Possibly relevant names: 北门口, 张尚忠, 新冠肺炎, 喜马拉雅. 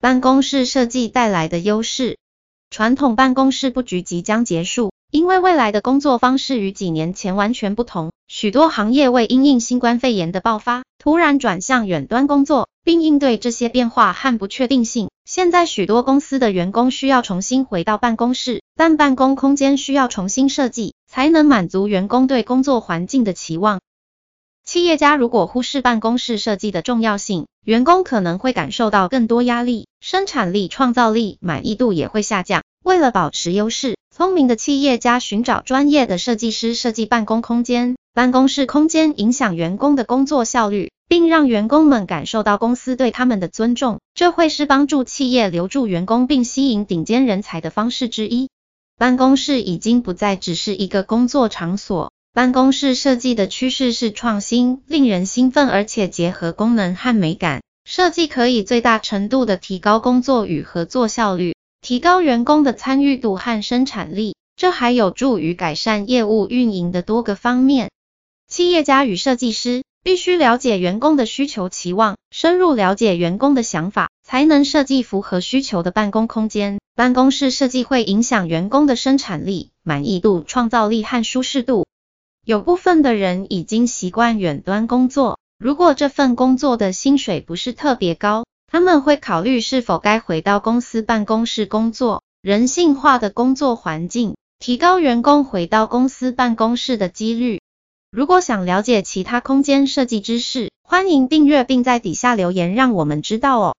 办公室设计带来的优势。传统办公室布局即将结束，因为未来的工作方式与几年前完全不同，许多行业为因应新冠肺炎的爆发，突然转向远端工作，并应对这些变化和不确定性。现在许多公司的员工需要重新回到办公室，但办公空间需要重新设计，才能满足员工对工作环境的期望。企业家如果忽视办公室设计的重要性，员工可能会感受到更多压力，生产力、创造力、满意度也会下降。为了保持优势，聪明的企业家寻找专业的设计师设计办公空间。办公室空间影响员工的工作效率，并让员工们感受到公司对他们的尊重，这会是帮助企业留住员工并吸引顶尖人才的方式之一。办公室已经不再只是一个工作场所，办公室设计的趋势是创新、令人兴奋，而且结合功能和美感。设计可以最大程度地提高工作与合作效率，提高员工的参与度和生产力，这还有助于改善业务运营的多个方面。企业家与设计师必须了解员工的需求期望，深入了解员工的想法，才能设计符合需求的办公空间。办公室设计会影响员工的生产力、满意度、创造力和舒适度。有部分的人已经习惯远端工作，如果这份工作的薪水不是特别高，他们会考虑是否该回到公司办公室工作。人性化的工作环境，提高员工回到公司办公室的几率。如果想了解其他空间设计知识，欢迎订阅并在底下留言让我们知道哦。